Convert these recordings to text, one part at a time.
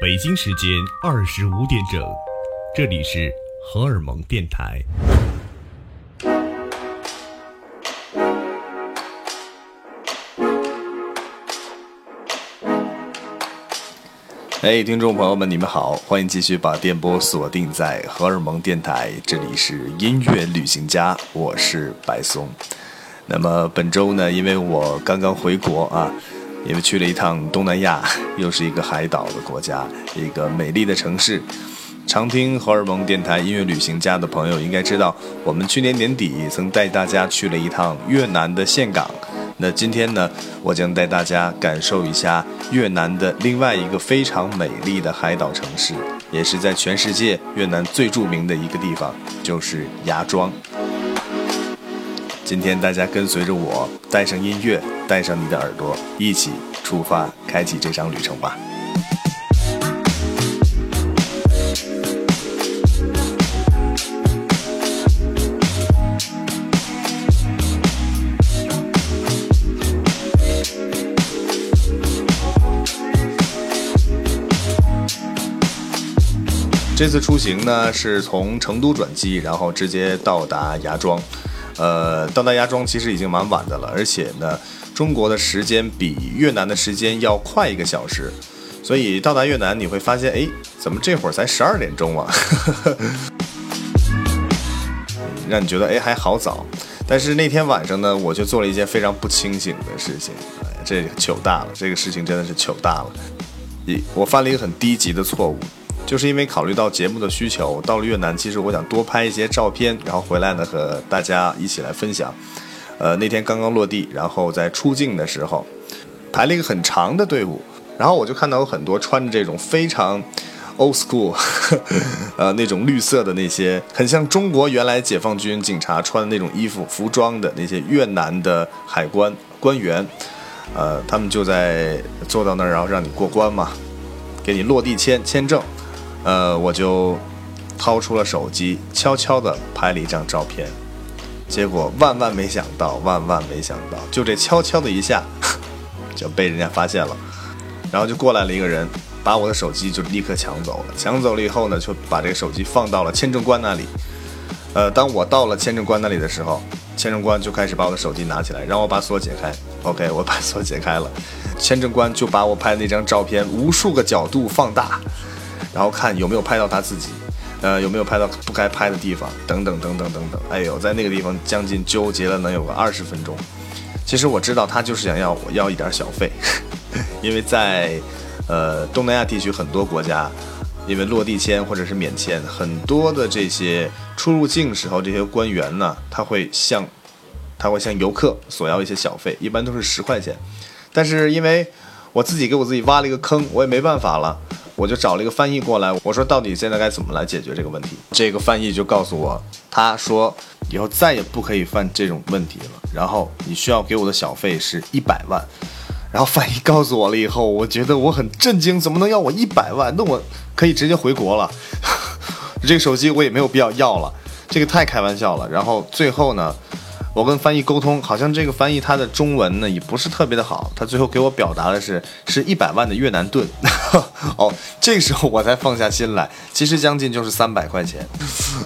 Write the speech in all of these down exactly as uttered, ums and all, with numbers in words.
北京时间二十五点整，这里是荷尔蒙电台。哎，听众朋友们，你们好，欢迎继续把电波锁定在荷尔蒙电台，这里是音乐旅行家，我是白松。那么本周呢，因为我刚刚回国啊，因为去了一趟东南亚，又是一个海岛的国家，一个美丽的城市。常听荷尔蒙电台音乐旅行家的朋友应该知道，我们去年年底曾带大家去了一趟越南的岘港。那今天呢，我将带大家感受一下越南的另外一个非常美丽的海岛城市，也是在全世界越南最著名的一个地方，就是芽庄。今天大家跟随着我，带上音乐，带上你的耳朵，一起出发，开启这场旅程吧。这次出行呢，是从成都转机，然后直接到达芽庄。呃，到达芽庄其实已经蛮晚的了，而且呢，中国的时间比越南的时间要快一个小时，所以到达越南你会发现，哎，怎么这会儿才十二点钟啊？让你觉得哎还好早。但是那天晚上呢，我就做了一件非常不清醒的事情，哎、这个糗大了，这个事情真的是糗大了。我犯了一个很低级的错误。就是因为考虑到节目的需求，到了越南，其实我想多拍一些照片，然后回来呢和大家一起来分享。呃，那天刚刚落地，然后在出境的时候，排了一个很长的队伍，然后我就看到有很多穿着这种非常 old school， 呃，那种绿色的那些，很像中国原来解放军警察穿的那种衣服、服装的那些越南的海关官员，呃，他们就在坐到那儿，然后让你过关嘛，给你落地签签证。呃，我就掏出了手机，悄悄地拍了一张照片。结果万万没想到，万万没想到，就这悄悄的一下，就被人家发现了。然后就过来了一个人，把我的手机就立刻抢走了。抢走了以后呢，就把这个手机放到了签证官那里。呃，当我到了签证官那里的时候，签证官就开始把我的手机拿起来，让我把锁解开。OK， 我把锁解开了。签证官就把我拍的那张照片无数个角度放大。然后看有没有拍到他自己，呃，有没有拍到不该拍的地方，等等等等等等。哎呦，在那个地方将近纠结了能有个二十分钟。其实我知道他就是想要我要一点小费，因为在呃东南亚地区很多国家，因为落地签或者是免签，很多的这些出入境时候，这些官员呢，他会向他会向游客索要一些小费，一般都是十块钱。但是因为我自己给我自己挖了一个坑，我也没办法了。我就找了一个翻译过来，我说到底现在该怎么来解决这个问题？这个翻译就告诉我，他说以后再也不可以犯这种问题了。然后你需要给我的小费是一百万。然后翻译告诉我了以后，我觉得我很震惊，怎么能要我一百万？那我可以直接回国了，这个手机我也没有必要要了，这个太开玩笑了。然后最后呢，我跟翻译沟通，好像这个翻译他的中文呢也不是特别的好，他最后给我表达的是是一百万的越南盾。哦，这个时候我才放下心来，其实将近就是三百块钱。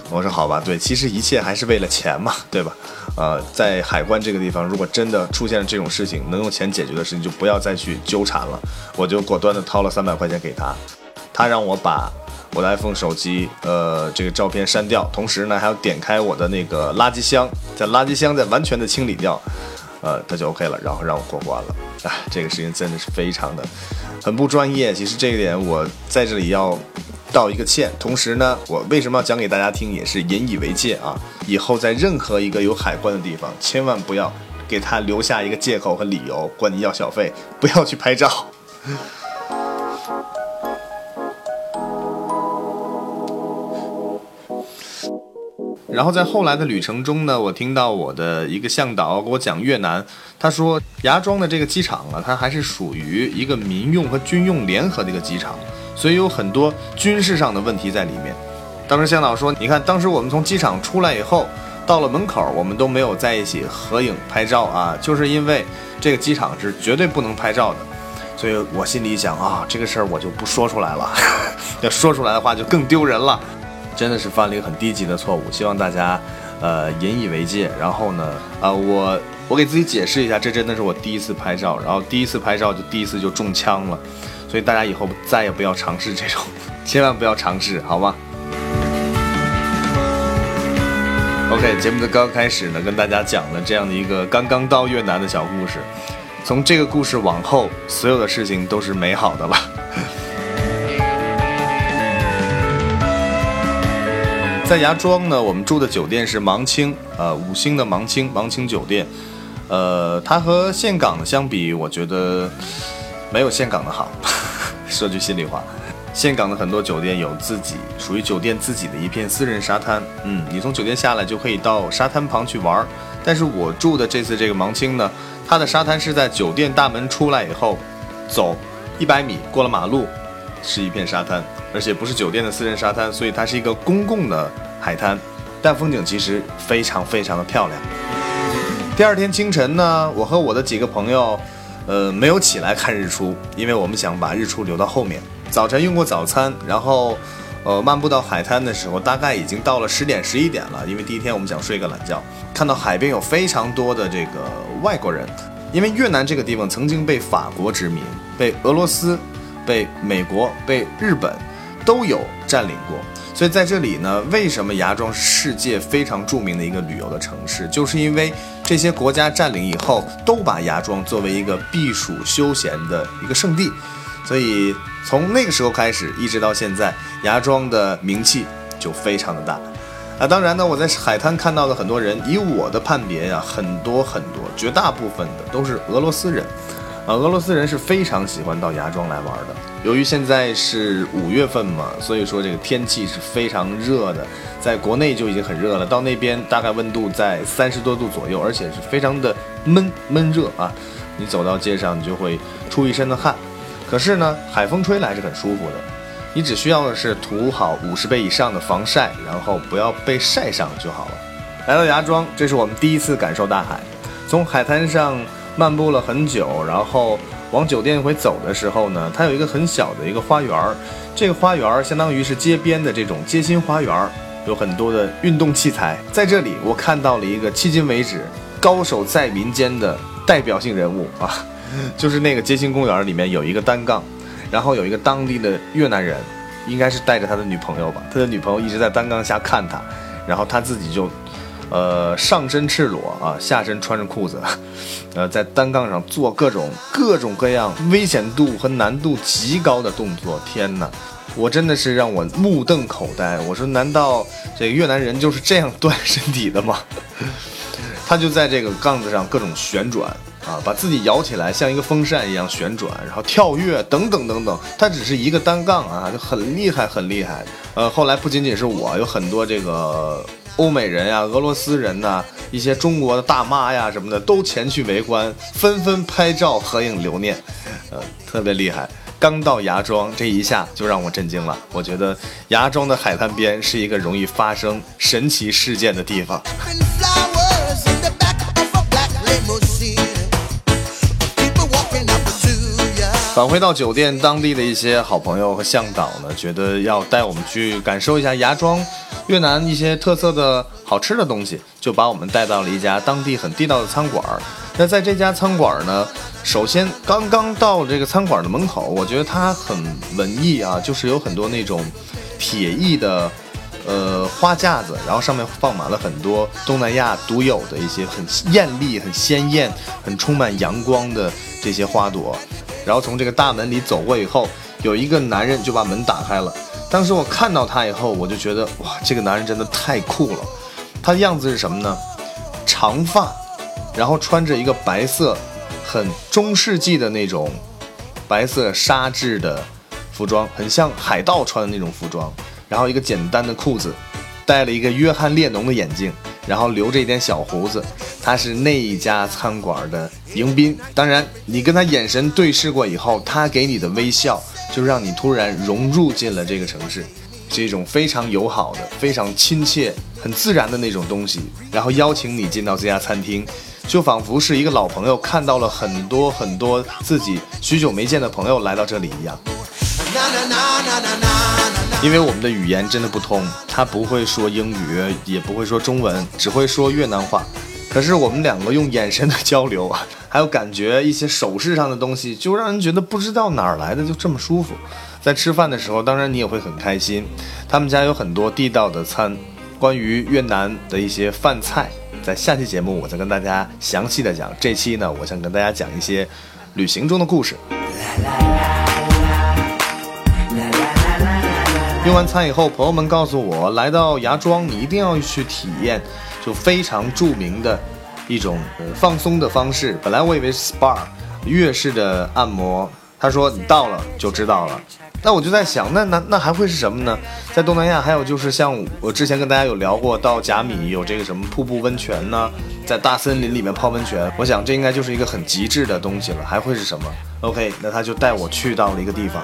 我说好吧，对，其实一切还是为了钱嘛，对吧？呃，在海关这个地方，如果真的出现了这种事情，能用钱解决的事情就不要再去纠缠了。我就果断的掏了三百块钱给他，他让我把我的 iPhone 手机，呃，这个照片删掉，同时呢，还要点开我的那个垃圾箱，在垃圾箱再完全的清理掉，呃，它就 OK 了，然后让我过关了。哎，这个事情真的是非常的很不专业。其实这一点我在这里要道一个歉，同时呢，我为什么要讲给大家听，也是引以为戒啊，以后在任何一个有海关的地方，千万不要给他留下一个借口和理由，管你要小费，不要去拍照。然后在后来的旅程中呢，我听到我的一个向导给我讲越南，他说芽庄的这个机场啊，它还是属于一个民用和军用联合的一个机场，所以有很多军事上的问题在里面。当时向导说，你看当时我们从机场出来以后，到了门口我们都没有在一起合影拍照啊，就是因为这个机场是绝对不能拍照的。所以我心里想啊，这个事儿我就不说出来了，要说出来的话就更丢人了。真的是犯了一个很低级的错误，希望大家呃引以为戒。然后呢，呃我我给自己解释一下，这真的是我第一次拍照，然后第一次拍照就第一次就中枪了，所以大家以后再也不要尝试这种，千万不要尝试，好吗？OK， 节目的刚开始呢，跟大家讲了这样的一个刚刚到越南的小故事。从这个故事往后，所有的事情都是美好的了。在芽庄呢，我们住的酒店是芒青，呃，五星的芒青，芒青酒店。呃，它和岘港的相比，我觉得没有岘港的好。说句心里话。岘港的很多酒店有自己属于酒店自己的一片私人沙滩，嗯，你从酒店下来就可以到沙滩旁去玩。但是我住的这次这个芒青呢，它的沙滩是在酒店大门出来以后，走一百米过了马路，是一片沙滩，而且不是酒店的私人沙滩，所以它是一个公共的海滩，但风景其实非常非常的漂亮。第二天清晨呢，我和我的几个朋友，呃，没有起来看日出，因为我们想把日出留到后面。早晨用过早餐，然后呃漫步到海滩的时候，大概已经到了十点十一点了，因为第一天我们想睡个懒觉。看到海边有非常多的这个外国人，因为越南这个地方曾经被法国殖民，被俄罗斯，被美国，被日本都有占领过，所以在这里呢，为什么芽庄是世界非常著名的一个旅游的城市，就是因为这些国家占领以后，都把芽庄作为一个避暑休闲的一个圣地。所以从那个时候开始，一直到现在，芽庄的名气就非常的大啊。当然呢，我在海滩看到的很多人，以我的判别呀、啊，很多很多，绝大部分的都是俄罗斯人啊。俄罗斯人是非常喜欢到芽庄来玩的。由于现在是五月份嘛，所以说这个天气是非常热的，在国内就已经很热了，到那边大概温度在三十多度左右，而且是非常的闷闷热啊。你走到街上，你就会出一身的汗。可是呢，海风吹来是很舒服的，你只需要的是涂好五十倍以上的防晒，然后不要被晒伤就好了。来到芽庄，这是我们第一次感受大海。从海滩上漫步了很久，然后往酒店回走的时候呢，它有一个很小的一个花园，这个花园相当于是街边的这种街心花园，有很多的运动器材。在这里，我看到了一个迄今为止高手在民间的代表性人物啊。就是那个街心公园里面有一个单杠，然后有一个当地的越南人，应该是带着他的女朋友吧，他的女朋友一直在单杠下看他，然后他自己就呃上身赤裸啊，下身穿着裤子，呃在单杠上做各种各种各样危险度和难度极高的动作。天哪，我真的是让我目瞪口呆，我说难道这个越南人就是这样锻炼身体的吗？他就在这个杠子上各种旋转啊，把自己摇起来，像一个风扇一样旋转，然后跳跃等等等等。它只是一个单杠啊，就很厉害很厉害。呃，后来不仅仅是我，有很多这个欧美人呀、俄罗斯人呐、啊、一些中国的大妈呀什么的都前去围观，纷纷拍照合影留念，呃，特别厉害。刚到芽庄，这一下就让我震惊了。我觉得芽庄的海滩边是一个容易发生神奇事件的地方。返回到酒店，当地的一些好朋友和向导呢，觉得要带我们去感受一下芽庄越南一些特色的好吃的东西，就把我们带到了一家当地很地道的餐馆。那在这家餐馆呢，首先刚刚到这个餐馆的门口，我觉得它很文艺啊，就是有很多那种铁艺的呃花架子，然后上面放满了很多东南亚独有的一些很艳丽、很鲜艳、很充满阳光的这些花朵。然后从这个大门里走过以后，有一个男人就把门打开了。当时我看到他以后，我就觉得哇，这个男人真的太酷了。他的样子是什么呢？长发，然后穿着一个白色很中世纪的那种白色纱质的服装，很像海盗穿的那种服装，然后一个简单的裤子，戴了一个约翰列侬的眼镜，然后留着一点小胡子。他是那一家餐馆的迎宾。当然你跟他眼神对视过以后，他给你的微笑就让你突然融入进了这个城市，是一种非常友好的、非常亲切、很自然的那种东西，然后邀请你进到这家餐厅。就仿佛是一个老朋友看到了很多很多自己许久没见的朋友来到这里一样。因为我们的语言真的不通，他不会说英语，也不会说中文，只会说越南话。可是我们两个用眼神的交流啊，还有感觉一些手势上的东西，就让人觉得不知道哪儿来的就这么舒服。在吃饭的时候，当然你也会很开心。他们家有很多地道的餐，关于越南的一些饭菜，在下期节目我再跟大家详细的讲。这期呢，我想跟大家讲一些旅行中的故事。用完餐以后，朋友们告诉我，来到芽庄你一定要去体验，就非常著名的一种、呃、放松的方式。本来我以为是 S P A 越式的按摩，他说你到了就知道了。那我就在想，那那那还会是什么呢？在东南亚还有就是像我之前跟大家有聊过，到甲米有这个什么瀑布温泉呢、啊，在大森林里面泡温泉，我想这应该就是一个很极致的东西了，还会是什么 ？OK， 那他就带我去到了一个地方，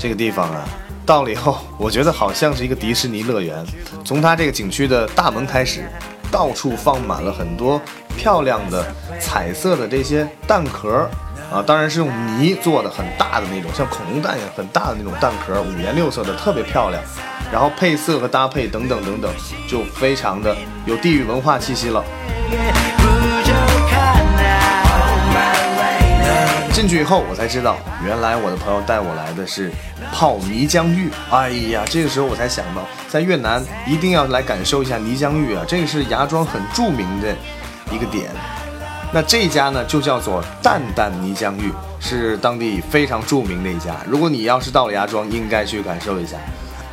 这个地方啊。到了以后，我觉得好像是一个迪士尼乐园。从它这个景区的大门开始，到处放满了很多漂亮的彩色的这些蛋壳啊，当然是用泥做的，很大的那种，像恐龙蛋一样很大的那种蛋壳，五颜六色的，特别漂亮。然后配色和搭配等等等等，就非常的有地域文化气息了。进去以后我才知道，原来我的朋友带我来的是泡泥浆浴。哎呀，这个时候我才想到，在越南一定要来感受一下泥浆浴啊，这个是芽庄很著名的一个点。那这家呢就叫做淡淡泥浆浴，是当地非常著名的一家，如果你要是到了芽庄应该去感受一下。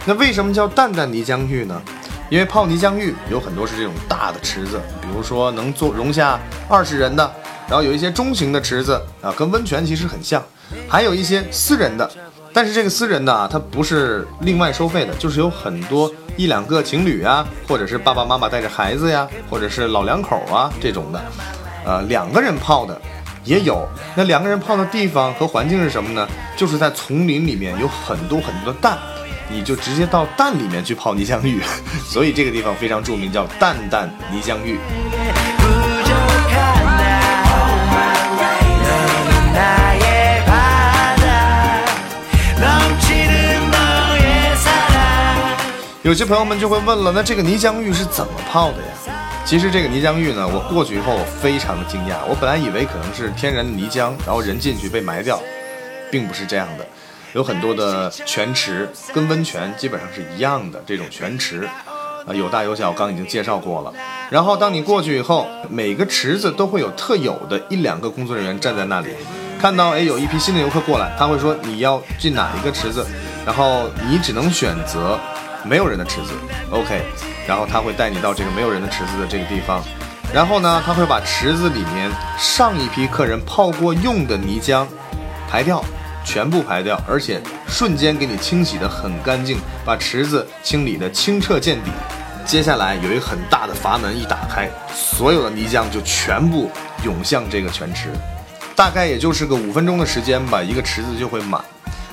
那为什么叫淡淡泥浆浴呢？因为泡泥浆浴有很多是这种大的池子，比如说能坐容下二十人的，然后有一些中型的池子啊，跟温泉其实很像，还有一些私人的，但是这个私人的啊，它不是另外收费的，就是有很多一两个情侣啊，或者是爸爸妈妈带着孩子呀，或者是老两口啊这种的，呃，两个人泡的也有。那两个人泡的地方和环境是什么呢？就是在丛林里面有很多很多的蛋，你就直接到蛋里面去泡泥浆浴，所以这个地方非常著名，叫淡淡泥浆浴。有些朋友们就会问了，那这个泥浆浴是怎么泡的呀？其实这个泥浆浴呢，我过去以后我非常的惊讶，我本来以为可能是天然的泥浆，然后人进去被埋掉，并不是这样的。有很多的泉池，跟温泉基本上是一样的这种泉池，呃，有大有小，我刚已经介绍过了。然后当你过去以后，每个池子都会有特有的一两个工作人员站在那里，看到哎有一批新的游客过来，他会说你要进哪一个池子，然后你只能选择没有人的池子 OK， 然后他会带你到这个没有人的池子的这个地方，然后呢他会把池子里面上一批客人泡过用的泥浆排掉，全部排掉，而且瞬间给你清洗得很干净，把池子清理得清澈见底。接下来有一个很大的阀门一打开，所有的泥浆就全部涌向这个泉池，大概也就是个五分钟的时间吧，一个池子就会满，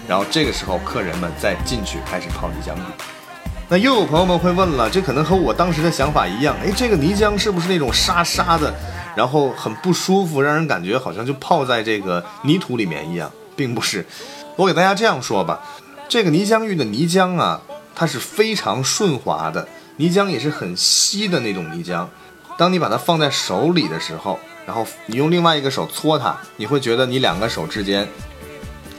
然后这个时候客人们再进去开始泡泥浆浴。那又有朋友们会问了，这可能和我当时的想法一样，哎，这个泥浆是不是那种沙沙的，然后很不舒服，让人感觉好像就泡在这个泥土里面一样？并不是。我给大家这样说吧，这个泥浆浴的泥浆啊，它是非常顺滑的，泥浆也是很稀的那种泥浆。当你把它放在手里的时候，然后你用另外一个手搓它，你会觉得你两个手之间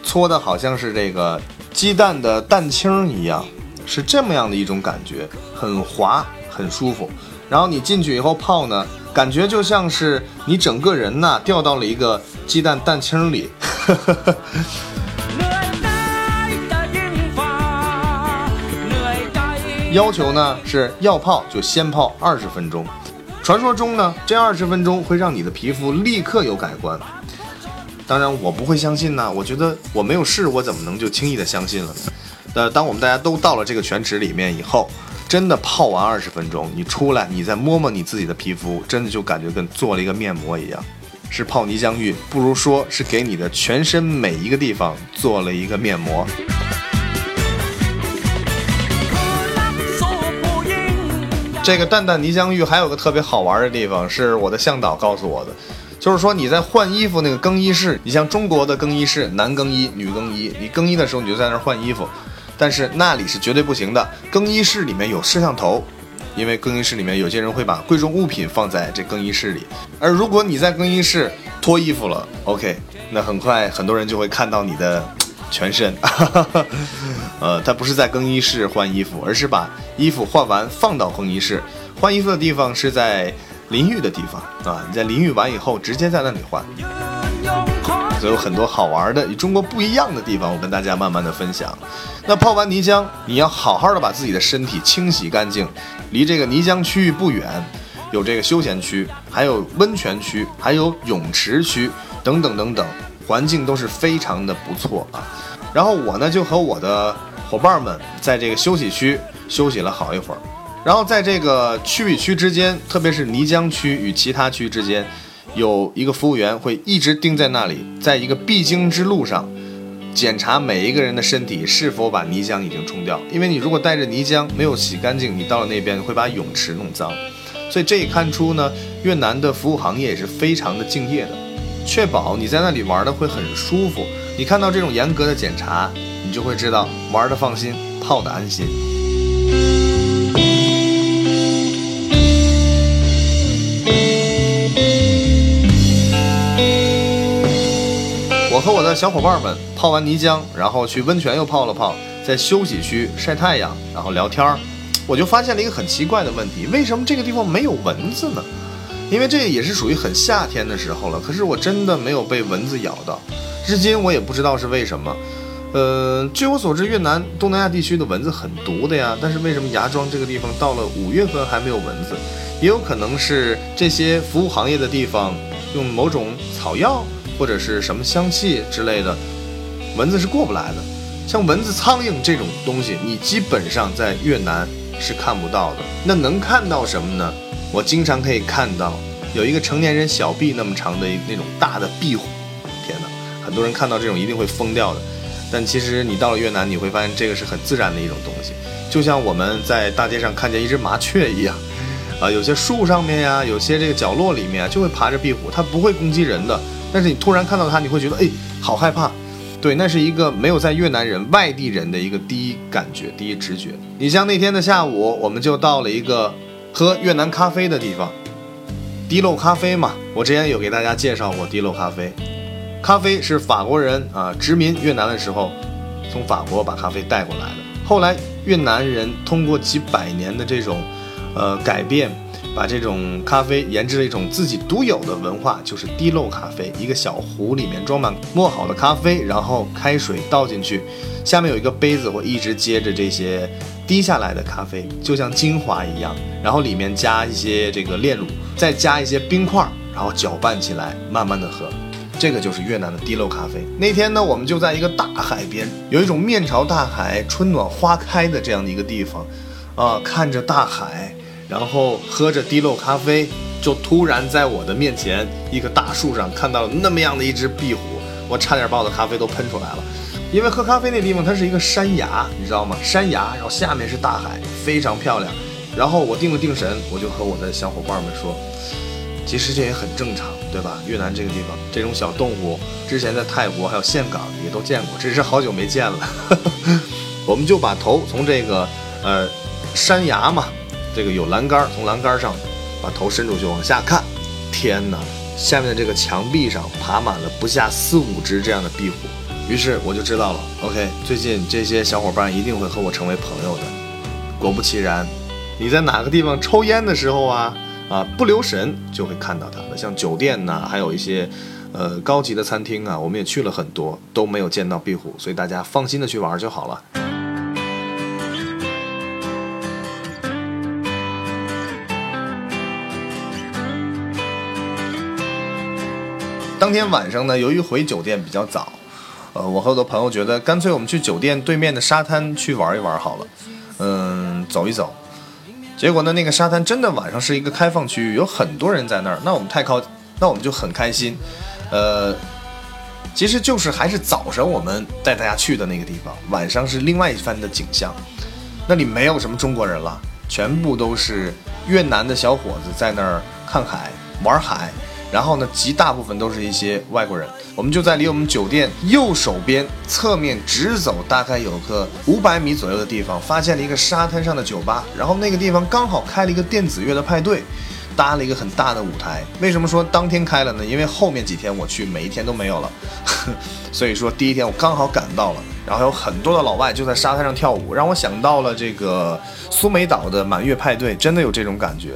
搓的好像是这个鸡蛋的蛋清一样，是这么样的一种感觉，很滑很舒服。然后你进去以后泡呢，感觉就像是你整个人呢掉到了一个鸡蛋蛋清里要求呢是要泡就先泡二十分钟，传说中呢这二十分钟会让你的皮肤立刻有改观。当然我不会相信呢，我觉得我没有试，我怎么能就轻易的相信了。呃，当我们大家都到了这个泉池里面以后，真的泡完二十分钟，你出来，你再摸摸你自己的皮肤，真的就感觉跟做了一个面膜一样。是泡泥浆浴，不如说是给你的全身每一个地方做了一个面膜。这个蛋蛋泥浆浴还有个特别好玩的地方，是我的向导告诉我的，就是说你在换衣服那个更衣室，你像中国的更衣室，男更衣女更衣，你更衣的时候你就在那儿换衣服，但是那里是绝对不行的。更衣室里面有摄像头，因为更衣室里面有些人会把贵重物品放在这更衣室里，而如果你在更衣室脱衣服了 OK， 那很快很多人就会看到你的全身呃，他不是在更衣室换衣服，而是把衣服换完放到更衣室，换衣服的地方是在淋浴的地方啊，你在淋浴完以后直接在那里换。所以有很多好玩的与中国不一样的地方，我跟大家慢慢的分享。那泡完泥浆，你要好好的把自己的身体清洗干净，离这个泥浆区域不远有这个休闲区，还有温泉区，还有泳池区等等等等，环境都是非常的不错啊。然后我呢就和我的伙伴们在这个休息区休息了好一会儿，然后在这个区与区之间，特别是泥浆区与其他区之间，有一个服务员会一直盯在那里，在一个必经之路上检查每一个人的身体是否把泥浆已经冲掉，因为你如果带着泥浆没有洗干净，你到了那边会把泳池弄脏。所以这也看出呢，越南的服务行业也是非常的敬业的，确保你在那里玩的会很舒服。你看到这种严格的检查，你就会知道玩的放心，泡的安心。我和我的小伙伴们泡完泥浆，然后去温泉又泡了泡，在休息区晒太阳，然后聊天，我就发现了一个很奇怪的问题，为什么这个地方没有蚊子呢？因为这也是属于很夏天的时候了，可是我真的没有被蚊子咬到，至今我也不知道是为什么。呃，据我所知，越南东南亚地区的蚊子很毒的呀，但是为什么芽庄这个地方到了五月份还没有蚊子？也有可能是这些服务行业的地方用某种草药或者是什么香气之类的，蚊子是过不来的。像蚊子、苍蝇这种东西，你基本上在越南是看不到的。那能看到什么呢？我经常可以看到有一个成年人小臂那么长的那种大的壁虎，天哪，很多人看到这种一定会疯掉的。但其实你到了越南，你会发现这个是很自然的一种东西，就像我们在大街上看见一只麻雀一样啊，有些树上面呀、啊，有些这个角落里面、啊、就会爬着壁虎，它不会攻击人的，但是你突然看到它，你会觉得哎，好害怕。对，那是一个没有在越南人外地人的一个第一感觉，第一直觉。你像那天的下午，我们就到了一个喝越南咖啡的地方，滴漏咖啡嘛，我之前有给大家介绍过滴漏咖啡。咖啡是法国人啊殖民越南的时候，从法国把咖啡带过来的。后来越南人通过几百年的这种呃改变，把这种咖啡研制了一种自己独有的文化，就是滴漏咖啡。一个小壶里面装满磨好的咖啡，然后开水倒进去，下面有一个杯子会一直接着这些滴下来的咖啡，就像精华一样，然后里面加一些这个炼乳，再加一些冰块，然后搅拌起来慢慢的喝。这个就是越南的滴漏咖啡。那天呢，我们就在一个大海边，有一种面朝大海春暖花开的这样的一个地方啊、呃，看着大海，然后喝着滴漏咖啡，就突然在我的面前一棵大树上看到了那么样的一只壁虎，我差点把我的咖啡都喷出来了。因为喝咖啡那地方它是一个山崖，你知道吗？山崖，然后下面是大海，非常漂亮。然后我定了定神，我就和我的小伙伴们说，其实这也很正常，对吧？越南这个地方这种小动物之前在泰国还有岘港也都见过，只是好久没见了我们就把头从这个呃山崖嘛，这个有栏杆，从栏杆上把头伸出去往下看，天哪，下面的这个墙壁上爬满了不下四五只这样的壁虎。于是我就知道了 OK， 最近这些小伙伴一定会和我成为朋友的。果不其然，你在哪个地方抽烟的时候啊啊不留神就会看到它了。像酒店呐、啊，还有一些呃高级的餐厅啊，我们也去了很多，都没有见到壁虎，所以大家放心的去玩就好了。当天晚上呢，由于回酒店比较早，呃，我和我的朋友觉得干脆我们去酒店对面的沙滩去玩一玩好了，嗯，走一走。结果呢，那个沙滩真的晚上是一个开放区域，有很多人在那儿。那我们太靠，那我们就很开心。呃，其实就是还是早上我们带大家去的那个地方，晚上是另外一番的景象。那里没有什么中国人了，全部都是越南的小伙子在那儿看海玩海，然后呢极大部分都是一些外国人。我们就在离我们酒店右手边侧面直走大概有个五百米左右的地方，发现了一个沙滩上的酒吧，然后那个地方刚好开了一个电子乐的派对，搭了一个很大的舞台。为什么说当天开了呢？因为后面几天我去每一天都没有了所以说第一天我刚好赶到了，然后有很多的老外就在沙滩上跳舞，让我想到了这个苏梅岛的满月派对，真的有这种感觉。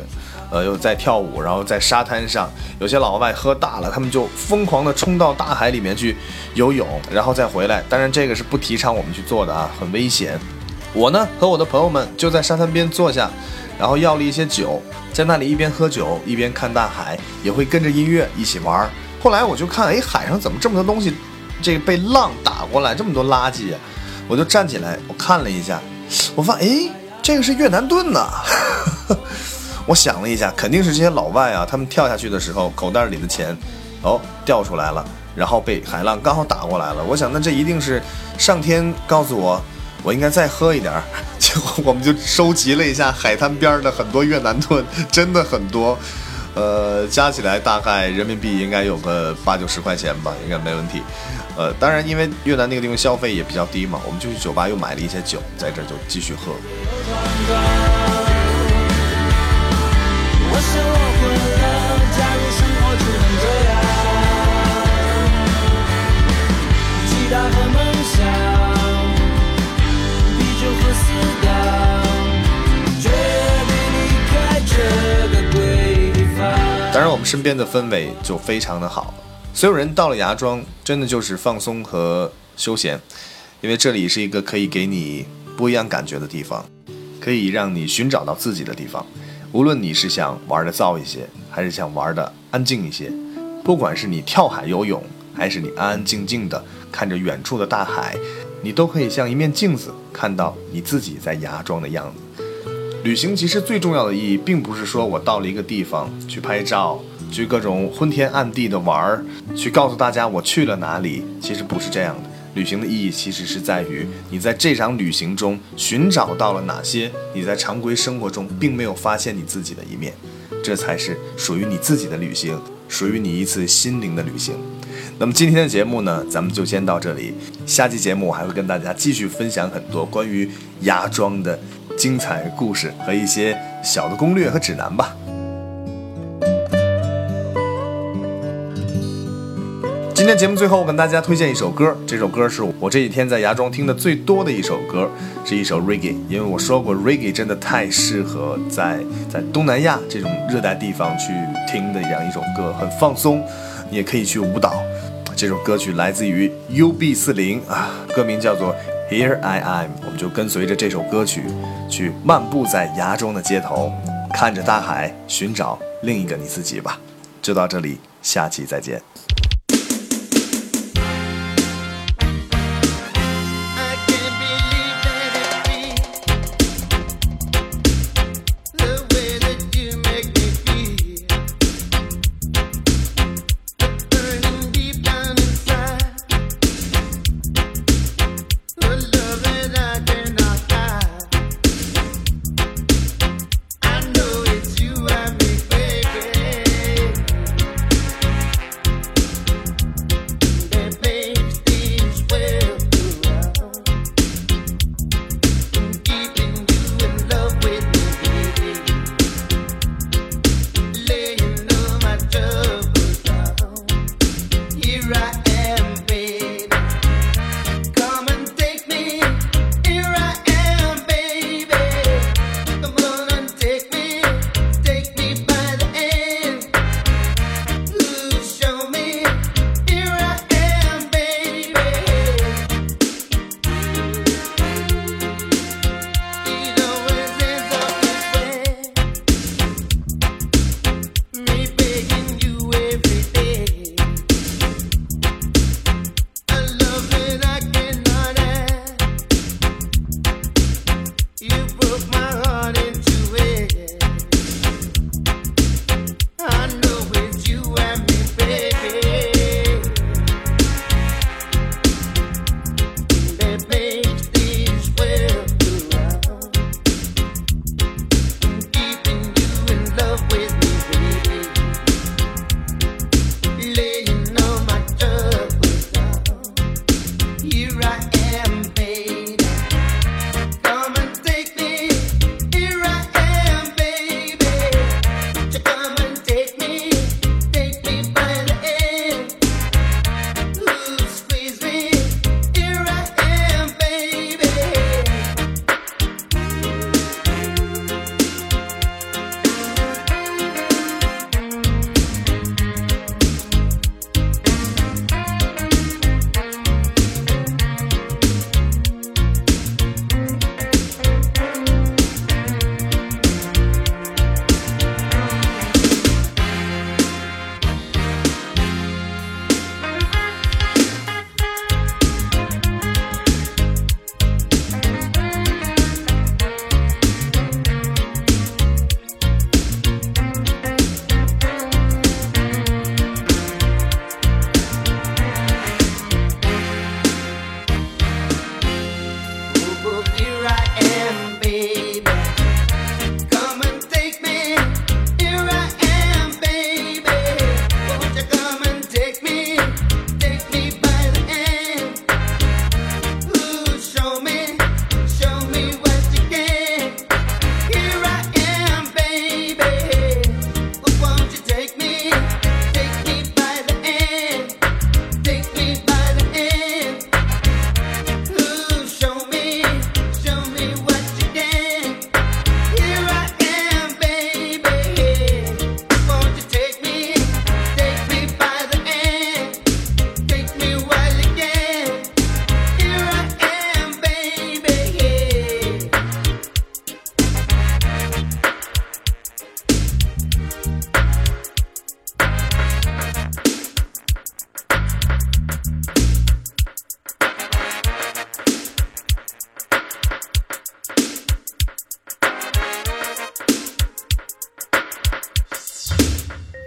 呃，又在跳舞，然后在沙滩上，有些老外喝大了，他们就疯狂的冲到大海里面去游泳，然后再回来。当然，这个是不提倡我们去做的啊，很危险。我呢和我的朋友们就在沙滩边坐下，然后要了一些酒，在那里一边喝酒一边看大海，也会跟着音乐一起玩。后来我就看，哎，海上怎么这么多东西，这个被浪打过来，这么多垃圾啊！我就站起来，我看了一下，我发现，哎，这个是越南盾呐。我想了一下，肯定是这些老外啊，他们跳下去的时候口袋里的钱哦掉出来了，然后被海浪刚好打过来了。我想那这一定是上天告诉我我应该再喝一点，结果我们就收集了一下海滩边的很多越南盾，真的很多，呃加起来大概人民币应该有个八九十块钱吧，应该没问题。呃当然因为越南那个地方消费也比较低嘛，我们就去酒吧又买了一些酒，在这就继续喝。我是我混了，假如生活只能这样，期待和梦想你就会死掉，决定离开这个鬼地方。当然我们身边的氛围就非常的好，所有人到了芽庄真的就是放松和休闲，因为这里是一个可以给你不一样感觉的地方，可以让你寻找到自己的地方。无论你是想玩的燥一些，还是想玩的安静一些，不管是你跳海游泳，还是你安安静静的看着远处的大海，你都可以像一面镜子看到你自己在芽庄的样子。旅行其实最重要的意义并不是说我到了一个地方去拍照，去各种昏天暗地的玩，去告诉大家我去了哪里，其实不是这样的。旅行的意义其实是在于你在这场旅行中寻找到了哪些你在常规生活中并没有发现你自己的一面，这才是属于你自己的旅行，属于你一次心灵的旅行。那么今天的节目呢，咱们就先到这里，下期节目我还会跟大家继续分享很多关于芽庄的精彩故事和一些小的攻略和指南吧。今天节目最后我跟大家推荐一首歌，这首歌是我这几天在芽庄听的最多的一首歌，是一首 reggae。 因为我说过 reggae 真的太适合在在东南亚这种热带地方去听的这样一首歌，很放松，你也可以去舞蹈。这首歌曲来自于 U B 四十啊，歌名叫做 Here I Am。 我们就跟随着这首歌曲去漫步在芽庄的街头，看着大海，寻找另一个你自己吧。就到这里，下期再见。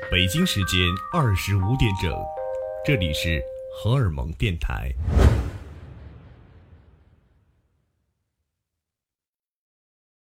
北京时间二十五点整，这里是荷尔蒙电台。